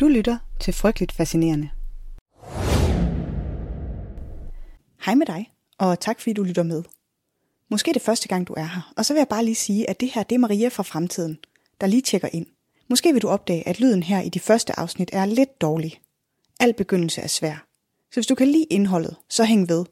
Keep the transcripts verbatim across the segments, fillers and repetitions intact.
Du lytter til Frygteligt Fascinerende. Hej med dig, og tak fordi du lytter med. Måske er det første gang, du er her, og så vil jeg bare lige sige, at det her det er Maria fra Fremtiden, der lige tjekker ind. Måske vil du opdage, at lyden her i de første afsnit er lidt dårlig. Al begyndelse er svær. Så hvis du kan lide indholdet, så hæng ved.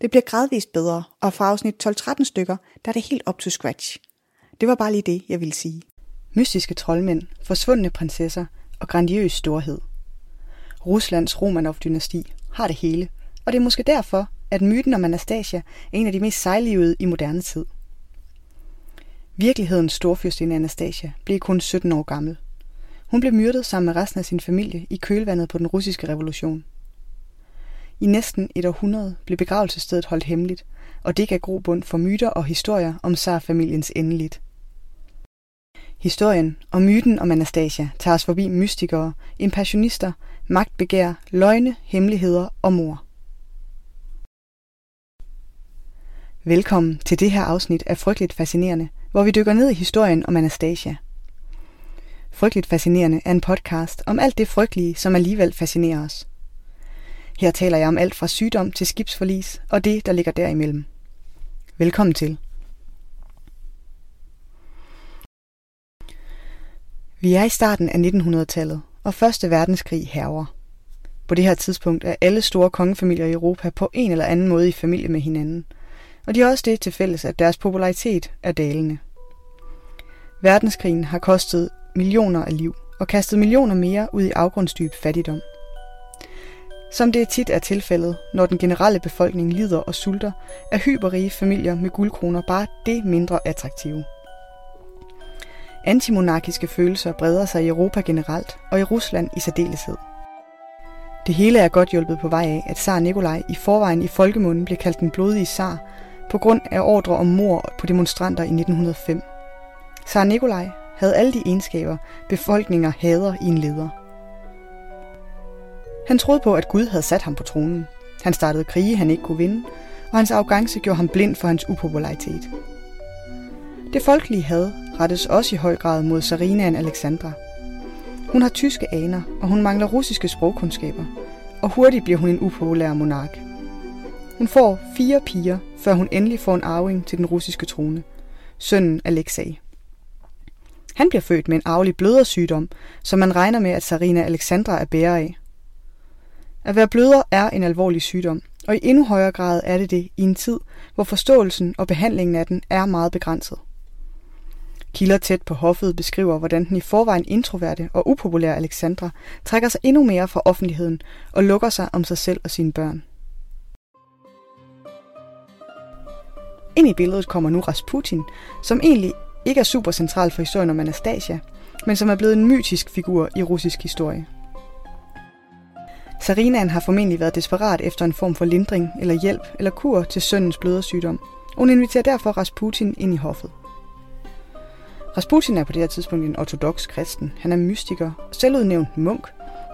Det bliver gradvist bedre, og fra afsnit tolv tretten stykker, der er det helt op til scratch. Det var bare lige det, jeg ville sige. Mystiske troldmænd, forsvundne prinsesser og grandiøs storhed. Ruslands Romanov-dynasti har det hele, og det er måske derfor, at myten om Anastasia er en af de mest sejlivede i moderne tid. Virkelighedens storfyrstinde Anastasia blev kun sytten år gammel. Hun blev myrdet sammen med resten af sin familie i kølvandet på den russiske revolution. I næsten et århundrede blev begravelsesstedet holdt hemmeligt, og det gav grobund for myter og historier om zarfamiliens endeligt. Historien og myten om Anastasia tager os forbi mystikere, impressionister, magtbegær, løgne, hemmeligheder og mord. Velkommen til det her afsnit af Frygteligt Fascinerende, hvor vi dykker ned i historien om Anastasia. Frygteligt Fascinerende er en podcast om alt det frygtelige, som alligevel fascinerer os. Her taler jeg om alt fra sygdom til skibsforlis og det, der ligger derimellem. Velkommen til. Vi er i starten af nittenhundredetallet, og første verdenskrig hærger. På det her tidspunkt er alle store kongefamilier i Europa på en eller anden måde i familie med hinanden, og de har også det til fælles, at deres popularitet er dalende. Verdenskrigen har kostet millioner af liv og kastet millioner mere ud i afgrundsdyb fattigdom. Som det tit er tilfældet, når den generelle befolkning lider og sulter, er hyperrige familier med guldkroner bare det mindre attraktive. Antimonarkiske følelser breder sig i Europa generelt og i Rusland i særdeleshed. Det hele er godt hjulpet på vej af, at tsar Nikolaj i forvejen i folkemunden blev kaldt den blodige tsar på grund af ordre om mord på demonstranter i nitten nul fem. Tsar Nikolaj havde alle de egenskaber, befolkninger hader i en leder. Han troede på, at Gud havde sat ham på tronen. Han startede krige, han ikke kunne vinde, og hans arrogance gjorde ham blind for hans upopularitet. Det folkelige had rettes også i høj grad mod tsarinaen Alexandra. Hun har tyske aner, og hun mangler russiske sprogkundskaber, og hurtigt bliver hun en upopulær monark. Hun får fire piger, før hun endelig får en arving til den russiske trone, sønnen Alexei. Han bliver født med en arvelig blødersygdom, som man regner med, at tsarina Alexandra er bærer af. At være bløder er en alvorlig sygdom, og i endnu højere grad er det det i en tid, hvor forståelsen og behandlingen af den er meget begrænset. Kilder tæt på hoffet beskriver, hvordan den i forvejen introverte og upopulære Alexandra trækker sig endnu mere fra offentligheden og lukker sig om sig selv og sine børn. Ind i billedet kommer nu Rasputin, som egentlig ikke er super central for historien om Anastasia, men som er blevet en mytisk figur i russisk historie. Tsarinaen har formentlig været desperat efter en form for lindring eller hjælp eller kur til sønnens blødersygdom, og hun inviterer derfor Rasputin ind i hoffet. Rasputin er på det her tidspunkt en ortodoks kristen. Han er mystiker, selvudnævnt munk,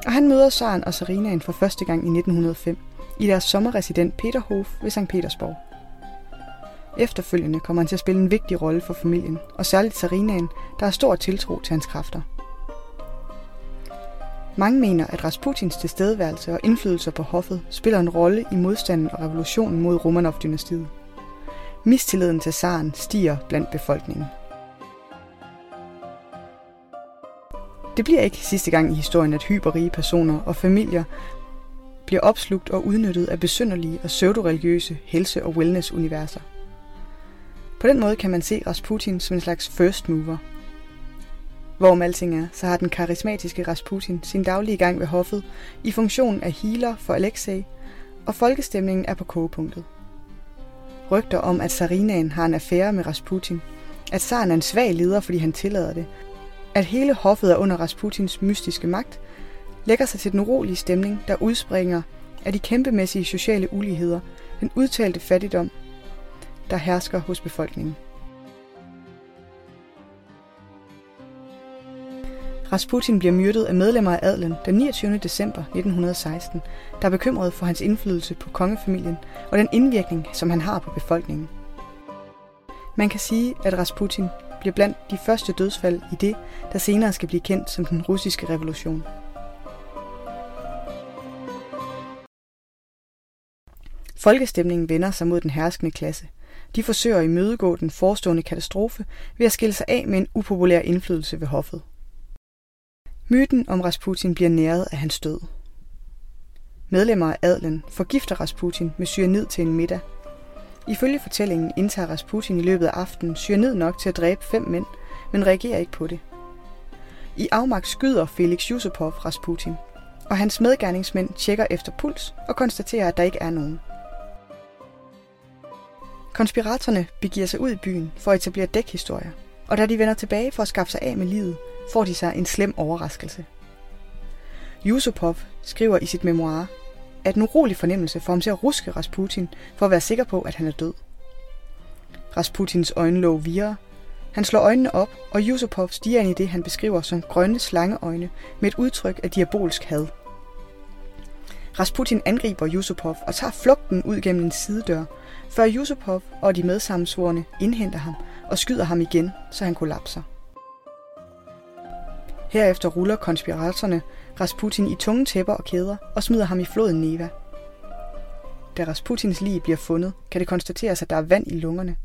og han møder tsaren og tsarinaen for første gang i nitten nul fem i deres sommerresident Peterhof ved Sankt Petersburg. Efterfølgende kommer han til at spille en vigtig rolle for familien, og særligt tsarinaen, der har stor tiltro til hans kræfter. Mange mener, at Rasputins tilstedeværelse og indflydelse på hoffet spiller en rolle i modstanden og revolutionen mod Romanov-dynastiet. Mistilliden til tsaren stiger blandt befolkningen. Det bliver ikke sidste gang i historien, at hyperrige personer og familier bliver opslugt og udnyttet af besynderlige og pseudoreligiøse helse- og wellness-universer. På den måde kan man se Rasputin som en slags first mover. Hvorom alting er, så har den karismatiske Rasputin sin daglige gang ved hoffet i funktion af healer for Alexei, og folkestemningen er på kogepunktet. Rygter om, at tsarinaen har en affære med Rasputin, at tsaren er en svag leder, fordi han tillader det, at hele hoffet er under Rasputins mystiske magt, lægger sig til den urolige stemning, der udspringer af de kæmpemæssige sociale uligheder, den udtalte fattigdom, der hersker hos befolkningen. Rasputin bliver myrdet af medlemmer af adelen den niogtyvende december nitten seksten, der er bekymret for hans indflydelse på kongefamilien og den indvirkning, som han har på befolkningen. Man kan sige, at Rasputin bliver blandt de første dødsfald i det, der senere skal blive kendt som den russiske revolution. Folkestemningen vender sig mod den herskende klasse. De forsøger at imødegå den forestående katastrofe ved at skille sig af med en upopulær indflydelse ved hoffet. Myten om Rasputin bliver næret af hans død. Medlemmer af adlen forgifter Rasputin med cyanid til en middag. Ifølge fortællingen indtager Rasputin i løbet af aftenen cyanid nok til at dræbe fem mænd, men reagerer ikke på det. I afmagt skyder Felix Yusupov Rasputin, og hans medgerningsmænd tjekker efter puls og konstaterer, at der ikke er nogen. Konspiratorerne begiver sig ud i byen for at etablere dækhistorier, og da de vender tilbage for at skaffe sig af med livet, får de sig en slem overraskelse. Yusupov skriver i sit memoir, at en urolig fornemmelse får ham til at ruske Rasputin for at være sikker på, at han er død. Rasputins øjenlåg virer. Han slår øjnene op, og Yusupov stiger ind i det, han beskriver som grønne slangeøjne med et udtryk af diabolsk had. Rasputin angriber Yusupov og tager flugten ud gennem en sidedør, før Yusupov og de medsammensvorne indhenter ham og skyder ham igen, så han kollapser. Herefter ruller konspiratorerne Rasputin i tunge tæpper og kæder og smider ham i floden Neva. Da Rasputins lig bliver fundet, kan det konstateres, at der er vand i lungerne,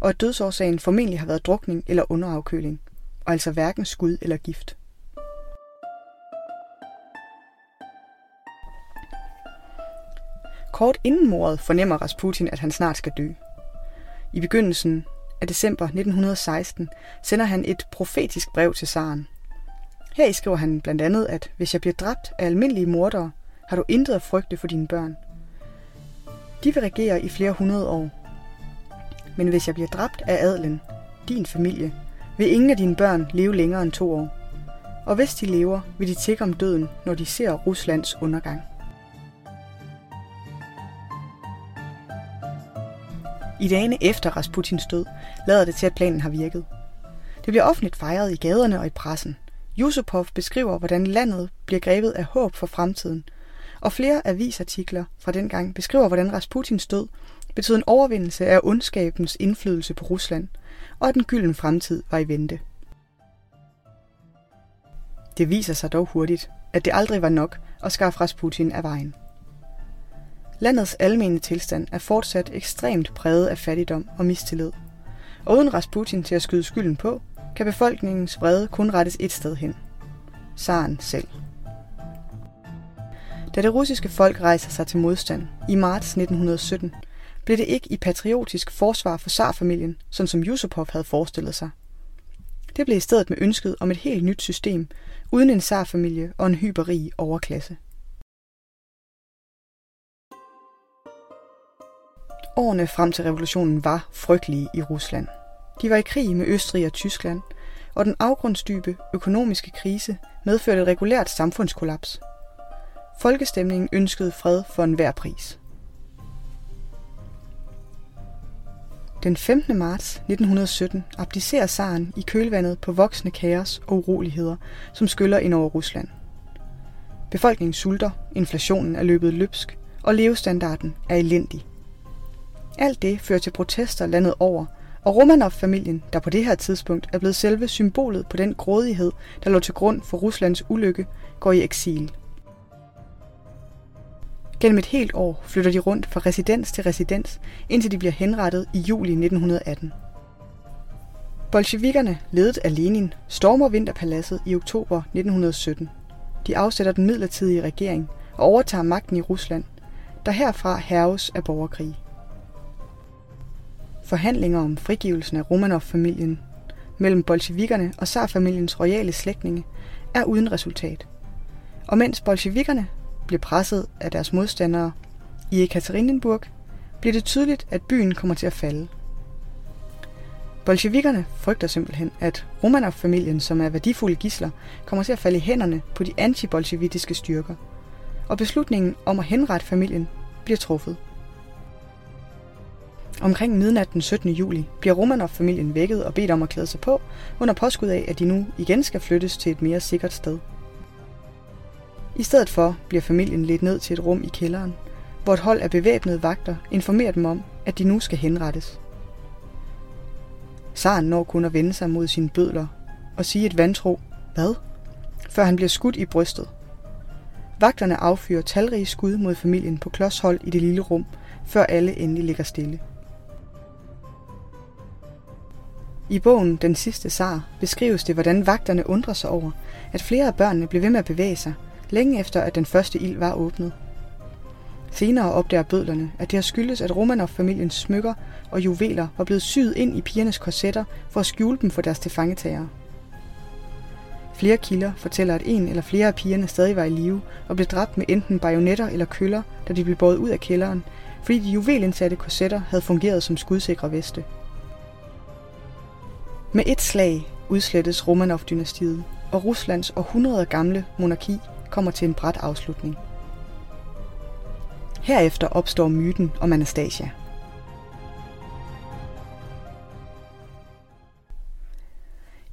og at dødsårsagen formentlig har været drukning eller underafkøling, og altså hverken skud eller gift. Kort inden mordet fornemmer Rasputin, at han snart skal dø. I begyndelsen af december nitten seksten sender han et profetisk brev til zaren. Her skriver han blandt andet, at hvis jeg bliver dræbt af almindelige mordere, har du intet at frygte for dine børn. De vil regere i flere hundrede år. Men hvis jeg bliver dræbt af adelen, din familie, vil ingen af dine børn leve længere end to år. Og hvis de lever, vil de tikke om døden, når de ser Ruslands undergang. I dagene efter Rasputins død lader det til, at planen har virket. Det bliver offentligt fejret i gaderne og i pressen. Yusupov beskriver, hvordan landet bliver grebet af håb for fremtiden, og flere avisartikler fra dengang beskriver, hvordan Rasputins død betød en overvindelse af ondskabens indflydelse på Rusland, og at den gyldne fremtid var i vente. Det viser sig dog hurtigt, at det aldrig var nok at skaffe Rasputin af vejen. Landets almene tilstand er fortsat ekstremt præget af fattigdom og mistillid, og uden Rasputin til at skyde skylden på, kan befolkningens vrede kun rettes et sted hen. Zaren selv. Da det russiske folk rejser sig til modstand i marts nitten sytten, blev det ikke i patriotisk forsvar for zarfamilien, sådan som Yusupov havde forestillet sig. Det blev i stedet med ønsket om et helt nyt system, uden en zarfamilie og en hyperrig overklasse. Årene frem til revolutionen var frygtelige i Rusland. De var i krig med Østrig og Tyskland, og den afgrundsdybe økonomiske krise medførte et regulært samfundskollaps. Folkestemningen ønskede fred for enhver pris. Den femtende marts nitten sytten abdicerer zaren i kølvandet på voksende kaos og uroligheder, som skyller ind over Rusland. Befolkningen sulter, inflationen er løbet løbsk, og levestandarden er elendig. Alt det fører til protester landet over, og Romanov-familien, der på det her tidspunkt er blevet selve symbolet på den grådighed, der lå til grund for Ruslands ulykke, går i eksil. Gennem et helt år flytter de rundt fra residens til residens, indtil de bliver henrettet i juli nitten atten. Bolsjevikkerne, ledet af Lenin, stormer Vinterpaladset i oktober nitten sytten. De afsætter den midlertidige regering og overtager magten i Rusland, der herfra hærges af borgerkrig. Forhandlinger om frigivelsen af Romanov-familien mellem bolsjevikkerne og zarfamiliens royale slægtninge er uden resultat. Og mens bolsjevikkerne bliver presset af deres modstandere i Jekaterinburg, bliver det tydeligt, at byen kommer til at falde. Bolsjevikkerne frygter simpelthen, at Romanov-familien, som er værdifulde gidsler, kommer til at falde i hænderne på de antibolsjevitiske styrker, og beslutningen om at henrette familien bliver truffet. Omkring midnat den syttende juli bliver Romanov-familien vækket og bedt om at klæde sig på, under påskud af, at de nu igen skal flyttes til et mere sikkert sted. I stedet for bliver familien ledt ned til et rum i kælderen, hvor et hold af bevæbnede vagter informerer dem om, at de nu skal henrettes. Zaren når kun at vende sig mod sine bødler og sige et vantro hvad, før han bliver skudt i brystet. Vagterne affyrer talrige skud mod familien på klodshold i det lille rum, før alle endelig ligger stille. I bogen Den sidste zar beskrives det, hvordan vagterne undrer sig over, at flere af børnene blev ved med at bevæge sig, længe efter at den første ild var åbnet. Senere opdager bødlerne, at det har skyldes, at Romanov-familiens smykker og juveler var blevet syet ind i pigernes korsetter for at skjule dem for deres tilfangetagere. Flere kilder fortæller, at en eller flere af pigerne stadig var i live og blev dræbt med enten bajonetter eller køller, da de blev båret ud af kælderen, fordi de juvelindsatte korsetter havde fungeret som skudsikre veste. Med et slag udslettes Romanov-dynastiet, og Ruslands århundreder gamle monarki kommer til en brat afslutning. Herefter opstår myten om Anastasia.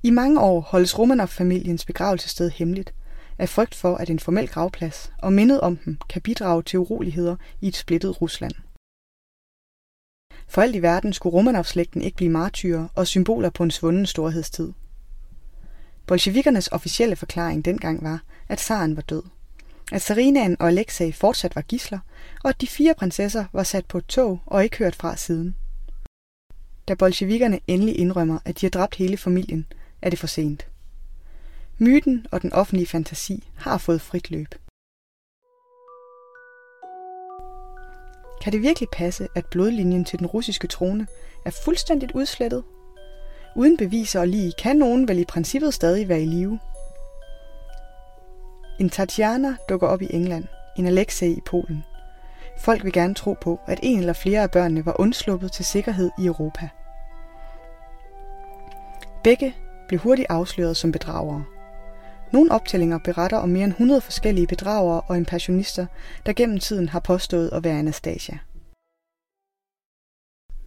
I mange år holdes Romanov-familiens begravelsessted hemmeligt, af frygt for, at en formel gravplads og mindet om dem kan bidrage til uroligheder i et splittet Rusland. For alt i verden skulle Romanov-slægten ikke blive martyrer og symboler på en svunden storhedstid. Bolsjevikkernes officielle forklaring dengang var, at zaren var død, at zarinaen og Alexei fortsat var gidsler, og at de fire prinsesser var sat på et tog og ikke hørt fra siden. Da bolsjevikkerne endelig indrømmer, at de har dræbt hele familien, er det for sent. Myten og den offentlige fantasi har fået frit løb. Kan det virkelig passe, at blodlinjen til den russiske trone er fuldstændigt udslettet? Uden beviser og lig kan nogen vel i princippet stadig være i live. En Tatjana dukker op i England, en Alexei i Polen. Folk vil gerne tro på, at en eller flere af børnene var undsluppet til sikkerhed i Europa. Begge blev hurtigt afsløret som bedragere. Nogle optællinger beretter om mere end hundrede forskellige bedragere og impersonister, der gennem tiden har påstået at være Anastasia.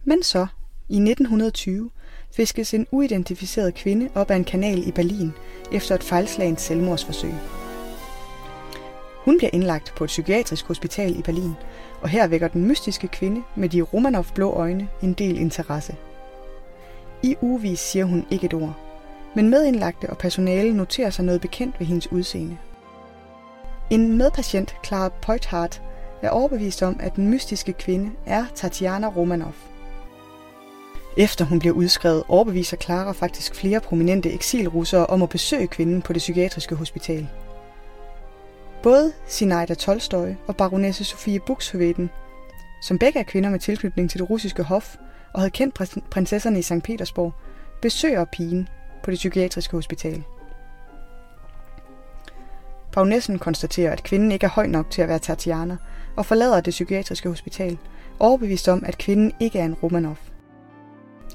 Men så, i nitten tyve, fiskes en uidentificeret kvinde op ad en kanal i Berlin efter et fejlslagent selvmordsforsøg. Hun bliver indlagt på et psykiatrisk hospital i Berlin, og her vækker den mystiske kvinde med de Romanov-blå øjne en del interesse. I ugevis siger hun ikke et ord, men medindlagte og personale noterer sig noget bekendt ved hendes udseende. En medpatient, Clara Poithardt, er overbevist om, at den mystiske kvinde er Tatjana Romanov. Efter hun bliver udskrevet, overbeviser Clara faktisk flere prominente eksilrussere om at besøge kvinden på det psykiatriske hospital. Både Sinejda Tolstoj og baronesse Sofie Bukshøveden, som begge er kvinder med tilknytning til det russiske hof og havde kendt prinsesserne i Sankt Petersburg, besøger pigen på det psykiatriske hospital. Baronessen konstaterer, at kvinden ikke er høj nok til at være Tatjana og forlader det psykiatriske hospital, overbevist om, at kvinden ikke er en Romanov.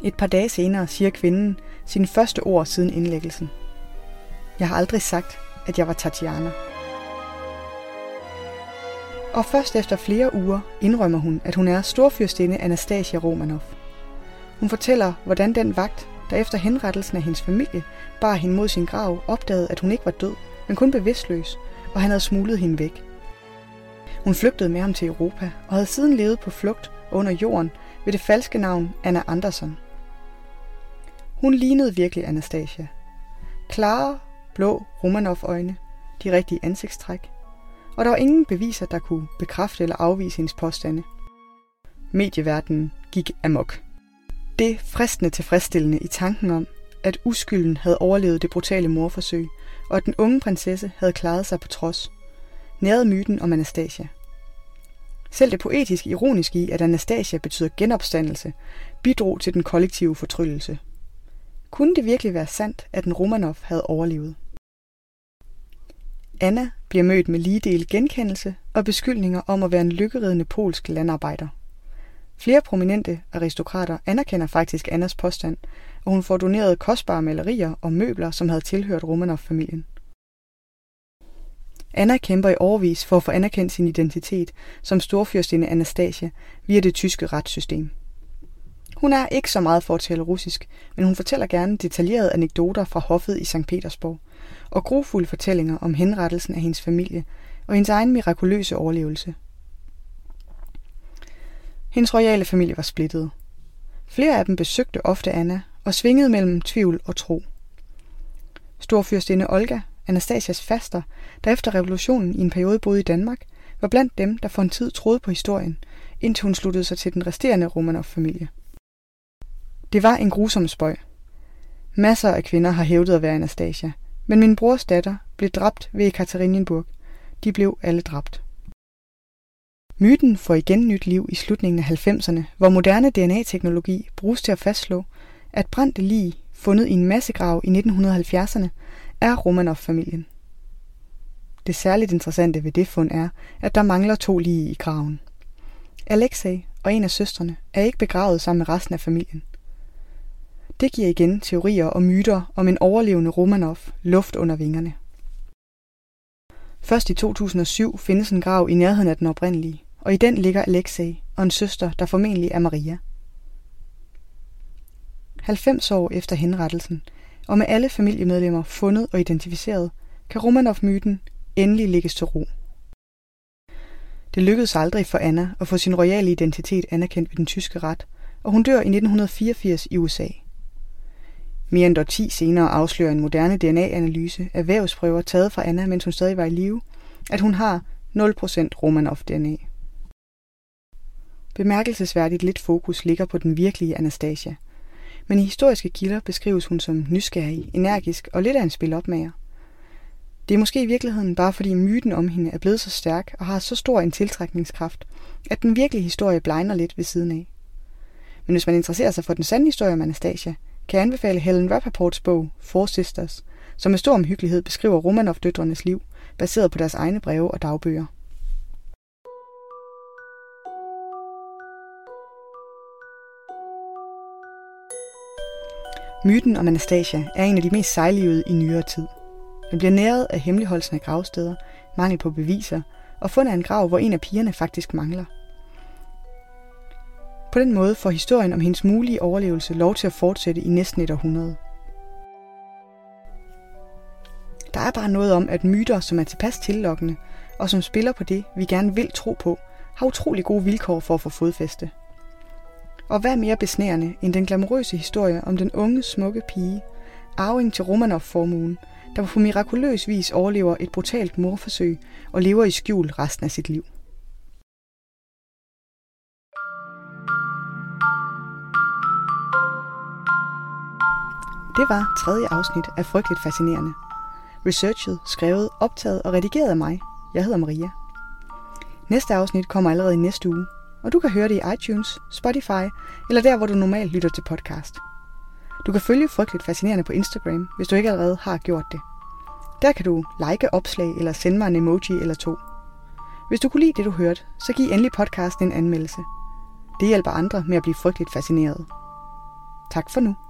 Et par dage senere siger kvinden sine første ord siden indlæggelsen. Jeg har aldrig sagt, at jeg var Tatjana. Og først efter flere uger indrømmer hun, at hun er storfyrstinde Anastasia Romanov. Hun fortæller, hvordan den vagt, der efter henrettelsen af hendes familie bar hende mod sin grav, opdagede, at hun ikke var død, men kun bevidstløs, og han havde smuglet hende væk. Hun flygtede med ham til Europa, og havde siden levet på flugt under jorden ved det falske navn Anna Andersson. Hun lignede virkelig Anastasia. Klare, blå Romanov-øjne, de rigtige ansigtstræk, og der var ingen beviser, der kunne bekræfte eller afvise hendes påstande. Medieverdenen gik amok. Det fristende tilfredsstillende i tanken om, at uskylden havde overlevet det brutale morforsøg, og at den unge prinsesse havde klaret sig på trods, nærede myten om Anastasia. Selv det poetisk ironiske i, at Anastasia betyder genopstandelse, bidrog til den kollektive fortryllelse. Kunne det virkelig være sandt, at en Romanov havde overlevet? Anna bliver mødt med ligedel genkendelse og beskyldninger om at være en lykkeridende polsk landarbejder. Flere prominente aristokrater anerkender faktisk Annas påstand, og hun får doneret kostbare malerier og møbler, som havde tilhørt Romanov-familien. Anna kæmper i årevis for at få anerkendt sin identitet som storfyrstinde Anastasia via det tyske retssystem. Hun er ikke så meget for at tale russisk, men hun fortæller gerne detaljerede anekdoter fra hoffet i Sankt Petersburg og grufulde fortællinger om henrettelsen af hendes familie og hendes egen mirakuløse overlevelse. Hendes royale familie var splittet. Flere af dem besøgte ofte Anna og svingede mellem tvivl og tro. Storfyrstinde Olga, Anastasias faster, der efter revolutionen i en periode boede i Danmark, var blandt dem, der for en tid troede på historien, indtil hun sluttede sig til den resterende Romanov-familie. Det var en grusom spøg. Masser af kvinder har hævdet at være Anastasia, men min brors datter blev dræbt ved Jekaterinburg. De blev alle dræbt. Myten får igen nyt liv i slutningen af halvfemserne, hvor moderne D N A-teknologi bruges til at fastslå, at brændte lig fundet i en massegrav i nitten halvfjerdserne er Romanov-familien. Det særligt interessante ved det fund er, at der mangler to lig i graven. Alexei og en af søstrene er ikke begravet sammen med resten af familien. Det giver igen teorier og myter om en overlevende Romanov luft under vingerne. Først i to tusind og syv findes en grav i nærheden af den oprindelige, og i den ligger Alexei og en søster, der formentlig er Maria. halvfems år efter henrettelsen, og med alle familiemedlemmer fundet og identificeret, kan Romanov-myten endelig lægges til ro. Det lykkedes aldrig for Anna at få sin royale identitet anerkendt ved den tyske ret, og hun dør i nitten fireogfirs i U S A. Mere end ti senere afslører en moderne D N A-analyse af vævsprøver taget fra Anna, mens hun stadig var i live, at hun har nul procent Romanov-D N A. Bemærkelsesværdigt lidt fokus ligger på den virkelige Anastasia, men i historiske kilder beskrives hun som nysgerrig, energisk og lidt af en spilopmager. Det er måske i virkeligheden bare fordi myten om hende er blevet så stærk og har så stor en tiltrækningskraft, at den virkelige historie blegner lidt ved siden af. Men hvis man interesserer sig for den sande historie om Anastasia, kan jeg anbefale Helen Rappaports bog Four Sisters, som med stor omhyggelighed beskriver Romanov-døtrenes liv, baseret på deres egne breve og dagbøger. Myten om Anastasia er en af de mest sejlivede i nyere tid. Den bliver næret af hemmeligholdelsen af gravsteder, mangel på beviser og fund af en grav, hvor en af pigerne faktisk mangler. På den måde får historien om hendes mulige overlevelse lov til at fortsætte i næsten et århundrede. Der er bare noget om, at myter, som er tilpas tillokkende, og som spiller på det, vi gerne vil tro på, har utrolig gode vilkår for at få fodfæste. Og hvad mere besnærende end den glamourøse historie om den unge, smukke pige, arving til Romanov-formuen, der på mirakuløs vis overlever et brutalt mordforsøg og lever i skjul resten af sit liv. Det var tredje afsnit af Frygteligt Fascinerende. Researchet, skrevet, optaget og redigeret af mig. Jeg hedder Maria. Næste afsnit kommer allerede i næste uge, og du kan høre det i iTunes, Spotify eller der, hvor du normalt lytter til podcast. Du kan følge Frygteligt Fascinerende på Instagram, hvis du ikke allerede har gjort det. Der kan du like opslag eller sende mig en emoji eller to. Hvis du kunne lide det, du hørte, så giv endelig podcasten en anmeldelse. Det hjælper andre med at blive frygteligt fascineret. Tak for nu.